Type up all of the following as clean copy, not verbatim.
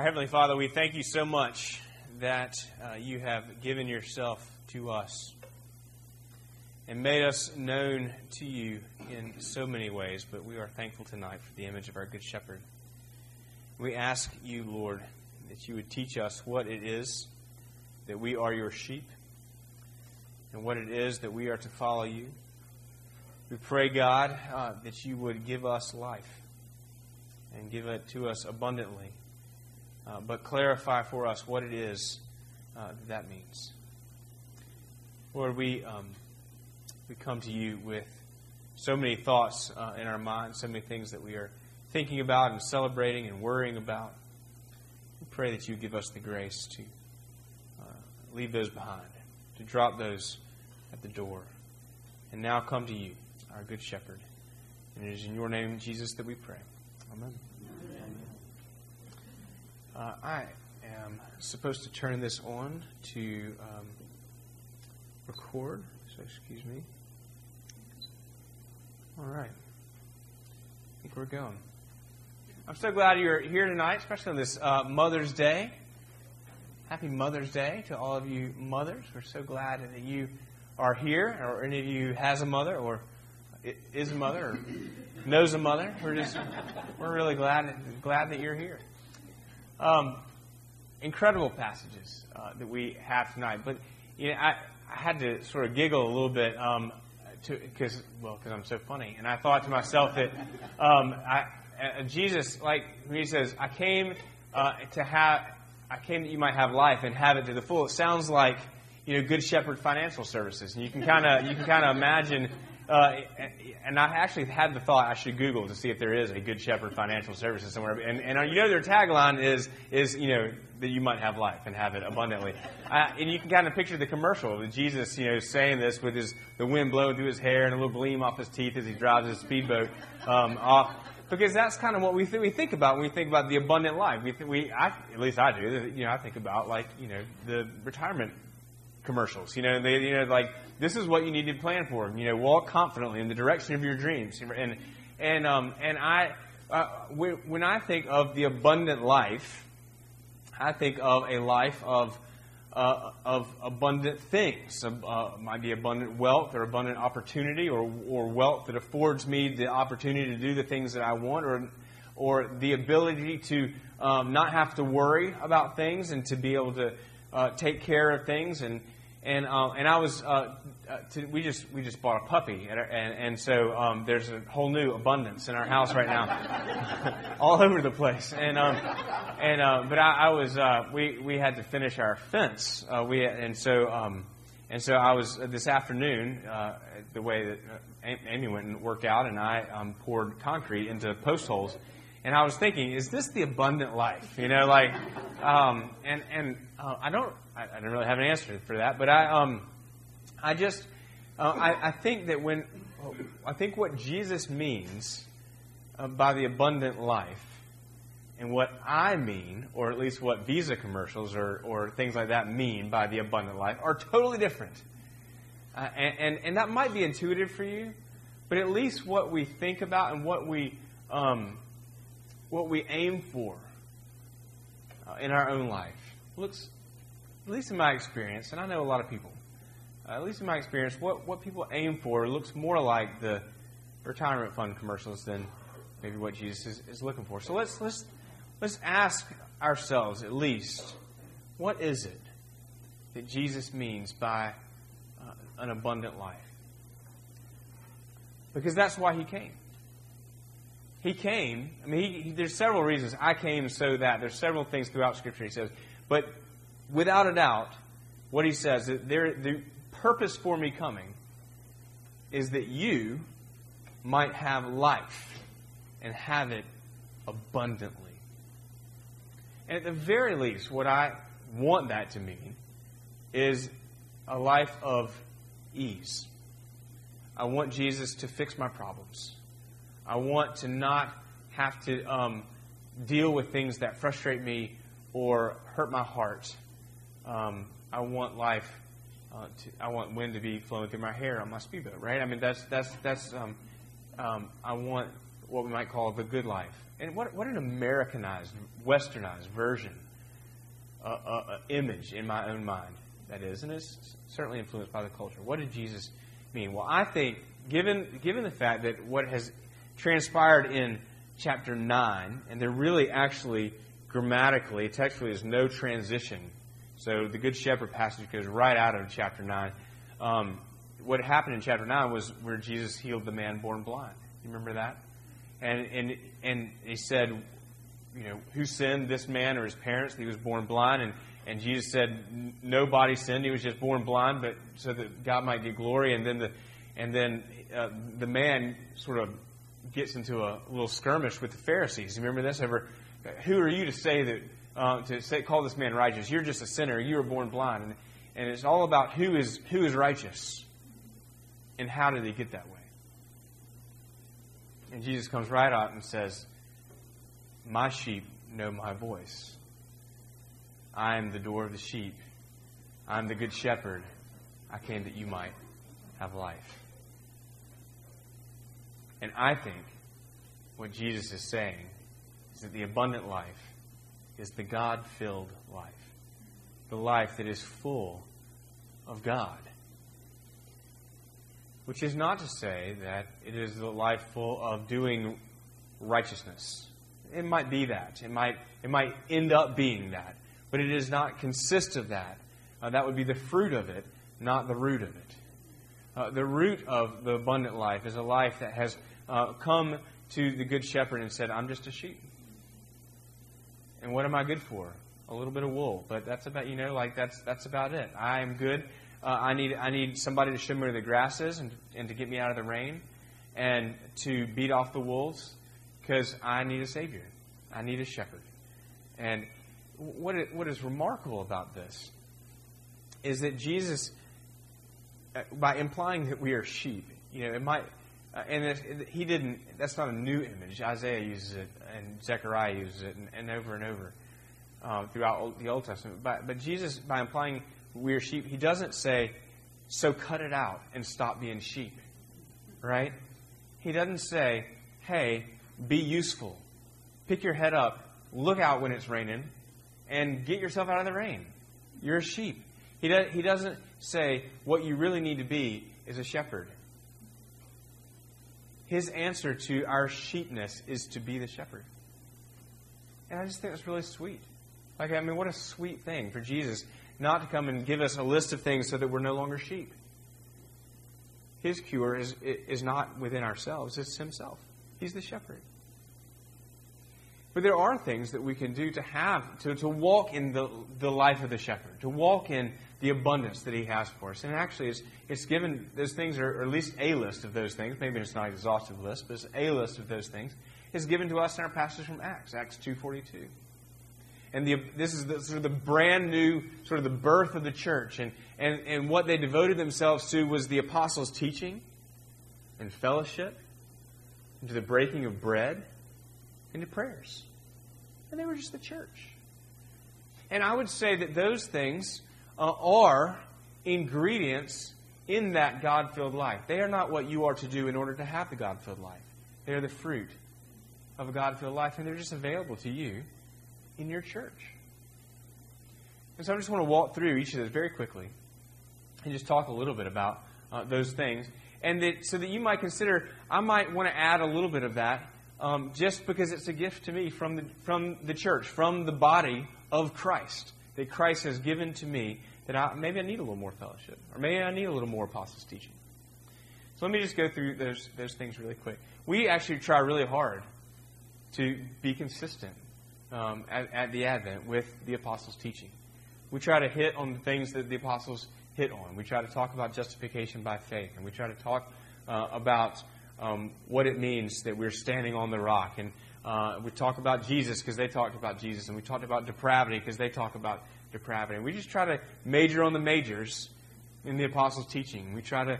Our Heavenly Father, we thank you so much that you have given yourself to us and made us known to you in so many ways, but we are thankful tonight for the image of our Good Shepherd. We ask you, Lord, that you would teach us what it is that we are your sheep and what it is that we are to follow you. We pray, God, that you would give us life and give it to us abundantly, but clarify for us what it is that means. Lord, we come to you with so many thoughts in our minds, so many things that we are thinking about and celebrating and worrying about. We pray that you give us the grace to leave those behind, to drop those at the door, and now come to you, our Good Shepherd. And it is in your name, Jesus, that we pray. Amen. Amen. I am supposed to turn this on to record, so excuse me. All right. I think we're going. I'm so glad you're here tonight, especially on this Mother's Day. Happy Mother's Day to all of you mothers. We're so glad that you are here, or any of you has a mother, or is a mother, or knows a mother. We're really glad that you're here. Incredible passages that we have tonight, but you know, I had to sort of giggle a little bit because I'm so funny, and I thought to myself that Jesus, like when he says, "I came that you might have life and have it to the full." It sounds like, you know, Good Shepherd Financial Services. And you can kind of imagine, and I actually had the thought I should Google to see if there is a Good Shepherd Financial Services somewhere. And you know their tagline is you know that you might have life and have it abundantly. And you can kind of picture the commercial with Jesus, you know, saying this with the wind blowing through his hair and a little gleam off his teeth as he drives his speedboat off. Because that's kind of what we think about when we think about the abundant life. I think about like the retirement commercials. This is what you need to plan for. Walk confidently in the direction of your dreams. When I think of the abundant life, I think of a life of abundant things. Might be abundant wealth or abundant opportunity, or wealth that affords me the opportunity to do the things that I want, or the ability to not have to worry about things and to be able to take care of things. And I was we just bought a puppy, and so there's a whole new abundance in our house right now, all over the place. But we had to finish our fence. So I was this afternoon the way that Amy went and worked out, and I poured concrete into post holes. And I was thinking, is this the abundant life? I don't really have an answer for that, but I think what Jesus means by the abundant life, and what I mean, or at least what Visa commercials or things like that mean by the abundant life, are totally different. And that might be intuitive for you, but at least what we think about and what we aim for in our own life looks, at least in my experience, and I know a lot of people, at least in my experience, what people aim for looks more like the retirement fund commercials than maybe what Jesus is looking for. So let's ask ourselves, at least, what is it that Jesus means by an abundant life? Because that's why he came. He came, I mean, there's several reasons. I came so that. There's several things throughout Scripture he says. But without a doubt, what he says, that the purpose for me coming is that you might have life and have it abundantly. And at the very least, what I want that to mean is a life of ease. I want Jesus to fix my problems. I want to not have to deal with things that frustrate me or hurt my heart. I want life. I want wind to be flowing through my hair on my speedboat, right? I mean, I want what we might call the good life. And what an Americanized, westernized version, image in my own mind that is, and it's certainly influenced by the culture. What did Jesus mean? Well, I think, given the fact that what has transpired in chapter 9, and there really actually grammatically, textually, is no transition. So the Good Shepherd passage goes right out of chapter 9. What happened in chapter 9 was where Jesus healed the man born blind. You remember that? And he said, you know, who sinned, this man or his parents, that he was born blind? And Jesus said, nobody sinned. He was just born blind, but so that God might get glory. And then the man sort of gets into a little skirmish with the Pharisees. You remember this? Over, who are you to say that call this man righteous? You're just a sinner. You were born blind, and it's all about who is righteous, and how did they get that way? And Jesus comes right out and says, "My sheep know my voice. I am the door of the sheep. I am the good shepherd. I came that you might have life." And I think what Jesus is saying is that the abundant life is the God-filled life, the life that is full of God. Which is not to say that it is the life full of doing righteousness. It might be that. It might end up being that. But it does not consist of that. That would be the fruit of it, not the root of it. The root of the abundant life is a life that has come to the Good Shepherd and said, I'm just a sheep. And what am I good for? A little bit of wool. But that's about, you know, like that's about it. I am good. I need somebody to show me where the grass is and to get me out of the rain and to beat off the wolves because I need a Savior. I need a shepherd. And what is remarkable about this is that Jesus, by implying that we are sheep, you know, it might, he didn't, that's not a new image. Isaiah uses it, and Zechariah uses it, and over throughout the Old Testament. But Jesus, by implying we are sheep, he doesn't say, so cut it out and stop being sheep, right? He doesn't say, hey, be useful. Pick your head up, look out when it's raining, and get yourself out of the rain. You're a sheep. He doesn't say what you really need to be is a shepherd. His answer to our sheepness is to be the shepherd. And I just think that's really sweet. Like, I mean, what a sweet thing for Jesus not to come and give us a list of things so that we're no longer sheep. His cure is not within ourselves. It's himself. He's the shepherd. But there are things that we can do to have, to walk in the life of the shepherd, to walk in the abundance that he has for us. And actually, it's given, those things are, or at least a list of those things, maybe it's not an exhaustive list, but it's a list of those things, is given to us in our passage from Acts, Acts 2:42. And this is the brand new, sort of the birth of the church. And what they devoted themselves to was the apostles' teaching and fellowship, and to the breaking of bread, into prayers. And they were just the church. And I would say that those things are ingredients in that God-filled life. They are not what you are to do in order to have the God-filled life. They are the fruit of a God-filled life, and they're just available to you in your church. And so I just want to walk through each of those very quickly and just talk a little bit about those things. And that, so that you might consider, I might want to add a little bit of that just because it's a gift to me from the church, from the body of Christ, that Christ has given to me, that maybe I need a little more fellowship, or maybe I need a little more apostles' teaching. So let me just go through those things really quick. We actually try really hard to be consistent at the Advent with the apostles' teaching. We try to hit on the things that the apostles hit on. We try to talk about justification by faith, and we try to talk about what it means that we're standing on the rock. And we talk about Jesus because they talked about Jesus. And we talked about depravity because they talk about depravity. And we just try to major on the majors in the apostles' teaching. We try to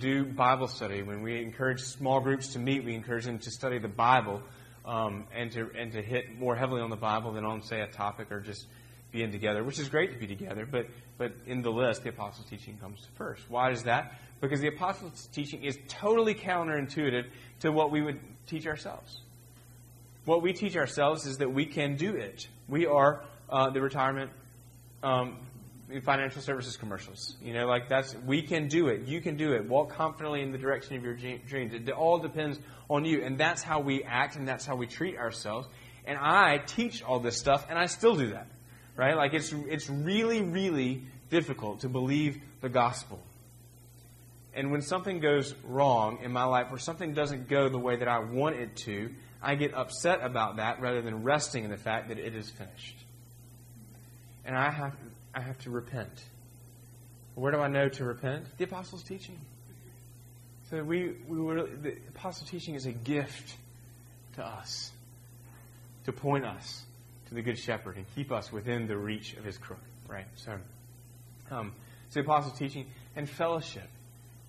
do Bible study. When we encourage small groups to meet, we encourage them to study the Bible and to hit more heavily on the Bible than on, say, a topic or just being together, which is great to be together, but in the list, the apostles' teaching comes first. Why is that? Because the apostles' teaching is totally counterintuitive to what we would teach ourselves. What we teach ourselves is that we can do it. We are the retirement financial services commercials. You know, like that's, we can do it. You can do it. Walk confidently in the direction of your dreams. It all depends on you. And that's how we act and that's how we treat ourselves. And I teach all this stuff and I still do that. Right? Like it's really, really difficult to believe the gospel. And when something goes wrong in my life or something doesn't go the way that I want it to, I get upset about that rather than resting in the fact that it is finished. And I have to repent. Where do I know to repent? The apostles' teaching. So the apostles' teaching is a gift to us to point us to the Good Shepherd and keep us within the reach of His crook. Right. So the apostles' teaching and fellowship.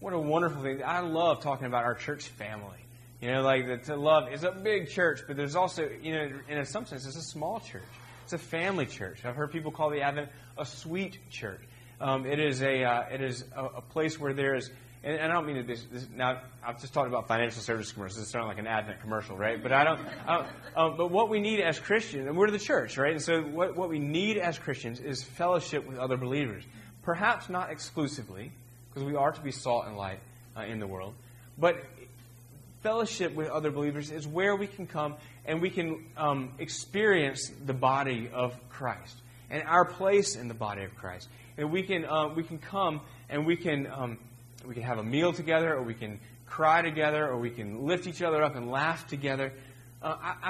What a wonderful thing! I love talking about our church family. You know, like to love is a big church, but there's also, you know, in some sense, it's a small church. It's a family church. I've heard people call the Advent a sweet church. It is a place where there is, and I don't mean that this. Now I've just talked about financial service commercials. It's not like an Advent commercial, right? But but what we need as Christians, and we're the church, right? And so what we need as Christians is fellowship with other believers, perhaps not exclusively, because we are to be salt and light in the world, but fellowship with other believers is where we can come and we can experience the body of Christ and our place in the body of Christ. And we can come and we can have a meal together, or we can cry together, or we can lift each other up and laugh together. I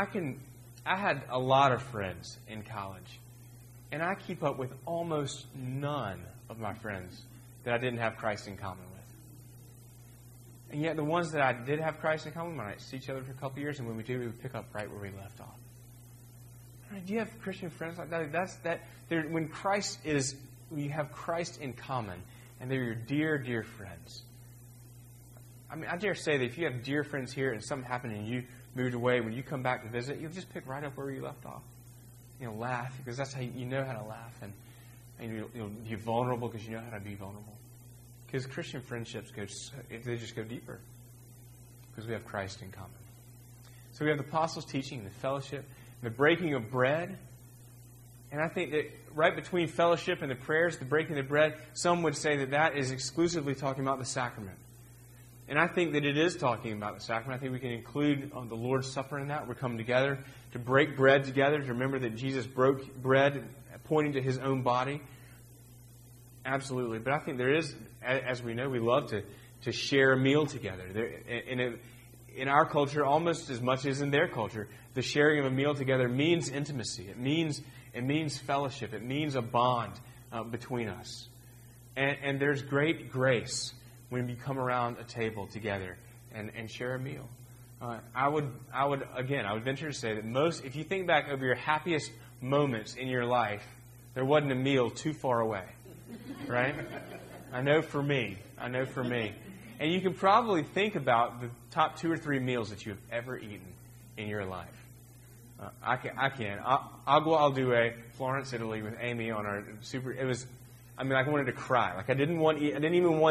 had a lot of friends in college, and I keep up with almost none of my friends that I didn't have Christ in common with. And yet the ones that I did have Christ in common, I might see each other for a couple of years, and when we do, we would pick up right where we left off. Do you have Christian friends like that? When Christ is, when you have Christ in common, and they're your dear, dear friends. I mean, I dare say that if you have dear friends here and something happened and you moved away, when you come back to visit, you'll just pick right up where you left off. You know, laugh, because that's how you know how to laugh, and you'll be vulnerable because you know how to be vulnerable. Because Christian friendships go deeper, because we have Christ in common. So we have the apostles' teaching, the fellowship, the breaking of bread. And I think that right between fellowship and the prayers, the breaking of bread, some would say that that is exclusively talking about the sacrament. And I think that it is talking about the sacrament. I think we can include the Lord's Supper in that. We're coming together to break bread together, to remember that Jesus broke bread, pointing to His own body. Absolutely. But I think there is, as we know, we love to share a meal together. In our culture, almost as much as in their culture, the sharing of a meal together means intimacy. It means fellowship. It means a bond between us. And there's great grace when we come around a table together and share a meal. I would venture to say that most, if you think back over your happiest moments in your life, there wasn't a meal too far away. Right? I know for me. And you can probably think about the top 2 or 3 meals that you've ever eaten in your life. I can. Agua al Due, Florence, Italy, with Amy on our super. It was. I mean, I wanted to cry. Like I didn't even want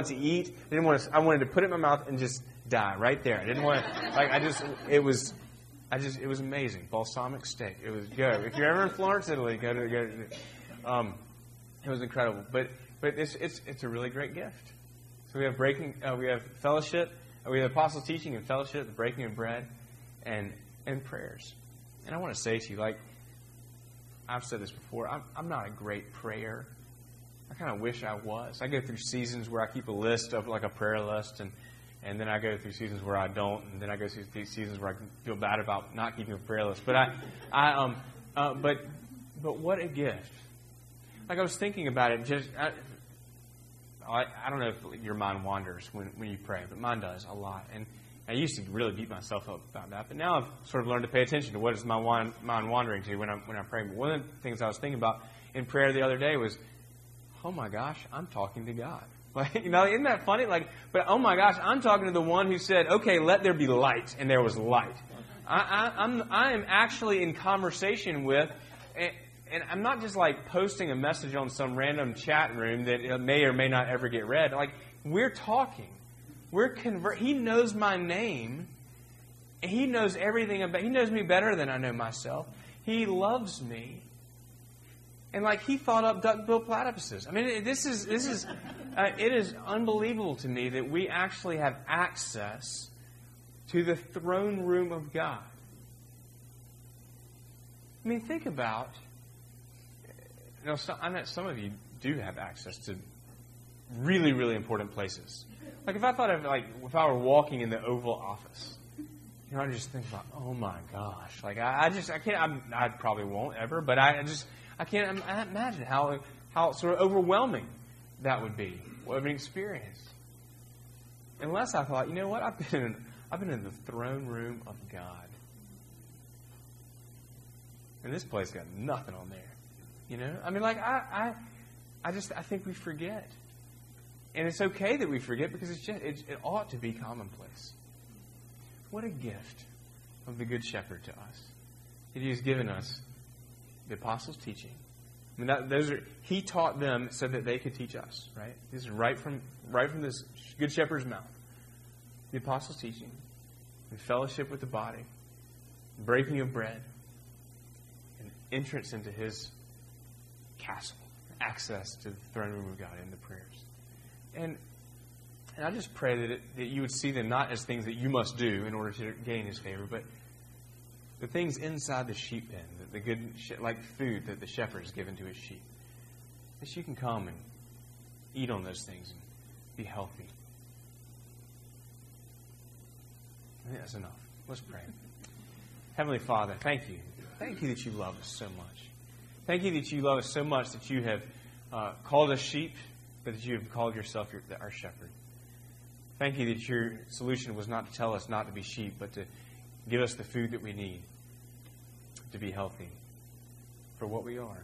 to eat. I wanted to put it in my mouth and just die right there. I didn't want. It was amazing. Balsamic steak. It was go. If you're ever in Florence, Italy, go. It was incredible. But it's a really great gift. So we have fellowship, we have apostles' teaching and fellowship, the breaking of bread, and prayers. And I want to say to you, like I've said this before, I'm not a great prayer. I kind of wish I was. I go through seasons where I keep a list of like a prayer list, and then I go through seasons where I don't, and then I go through seasons where I feel bad about not keeping a prayer list. But but what a gift. Like I was thinking about it, just I don't know if your mind wanders when you pray, but mine does a lot. And I used to really beat myself up about that, but now I've sort of learned to pay attention to what is my mind wandering to when I pray. But one of the things I was thinking about in prayer the other day was, oh my gosh, I'm talking to God. Like, you know, isn't that funny? Like, but oh my gosh, I'm talking to the one who said, okay, let there be light, and there was light. I am actually in conversation with. and I'm not just like posting a message on some random chat room that may or may not ever get read. Like, we're talking. He knows my name. He knows everything about. He knows me better than I know myself. He loves me. And like, he thought up duck-billed platypuses. I mean, it is unbelievable to me that we actually have access to the throne room of God. I mean, think about. You know, I know some of you do have access to really, really important places. Like, if I thought of, like, if I were walking in the Oval Office, you know, I just think about, oh my gosh, like I probably won't ever, but I can't imagine how sort of overwhelming that would be. What an experience! Unless I thought, you know what, I've been in the throne room of God. And this place got nothing on there, you know. I mean, like I think we forget, and it's okay that we forget because it's just it ought to be commonplace. What a gift of the Good Shepherd to us that He has given us the apostles' teaching. I mean, He taught them so that they could teach us, right? This is right from this Good Shepherd's mouth. The apostles' teaching, and fellowship with the body, breaking of bread. Entrance into His castle, access to the throne room of God in the prayers. And I just pray that you would see them not as things that you must do in order to gain His favor, but the things inside the sheep pen, like food that the shepherd has given to his sheep. That you can come and eat on those things and be healthy. I think that's enough. Let's pray. Heavenly Father, thank you. Thank you that you love us so much. Thank you that you love us so much that you have called us sheep, but that you have called yourself our shepherd. Thank you that your solution was not to tell us not to be sheep, but to give us the food that we need to be healthy for what we are.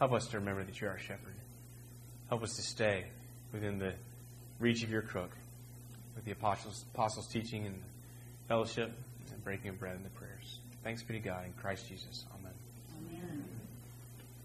Help us to remember that you're our shepherd. Help us to stay within the reach of your crook with the apostles' teaching and fellowship and breaking of bread and the prayers. Thanks be to God in Christ Jesus. Amen.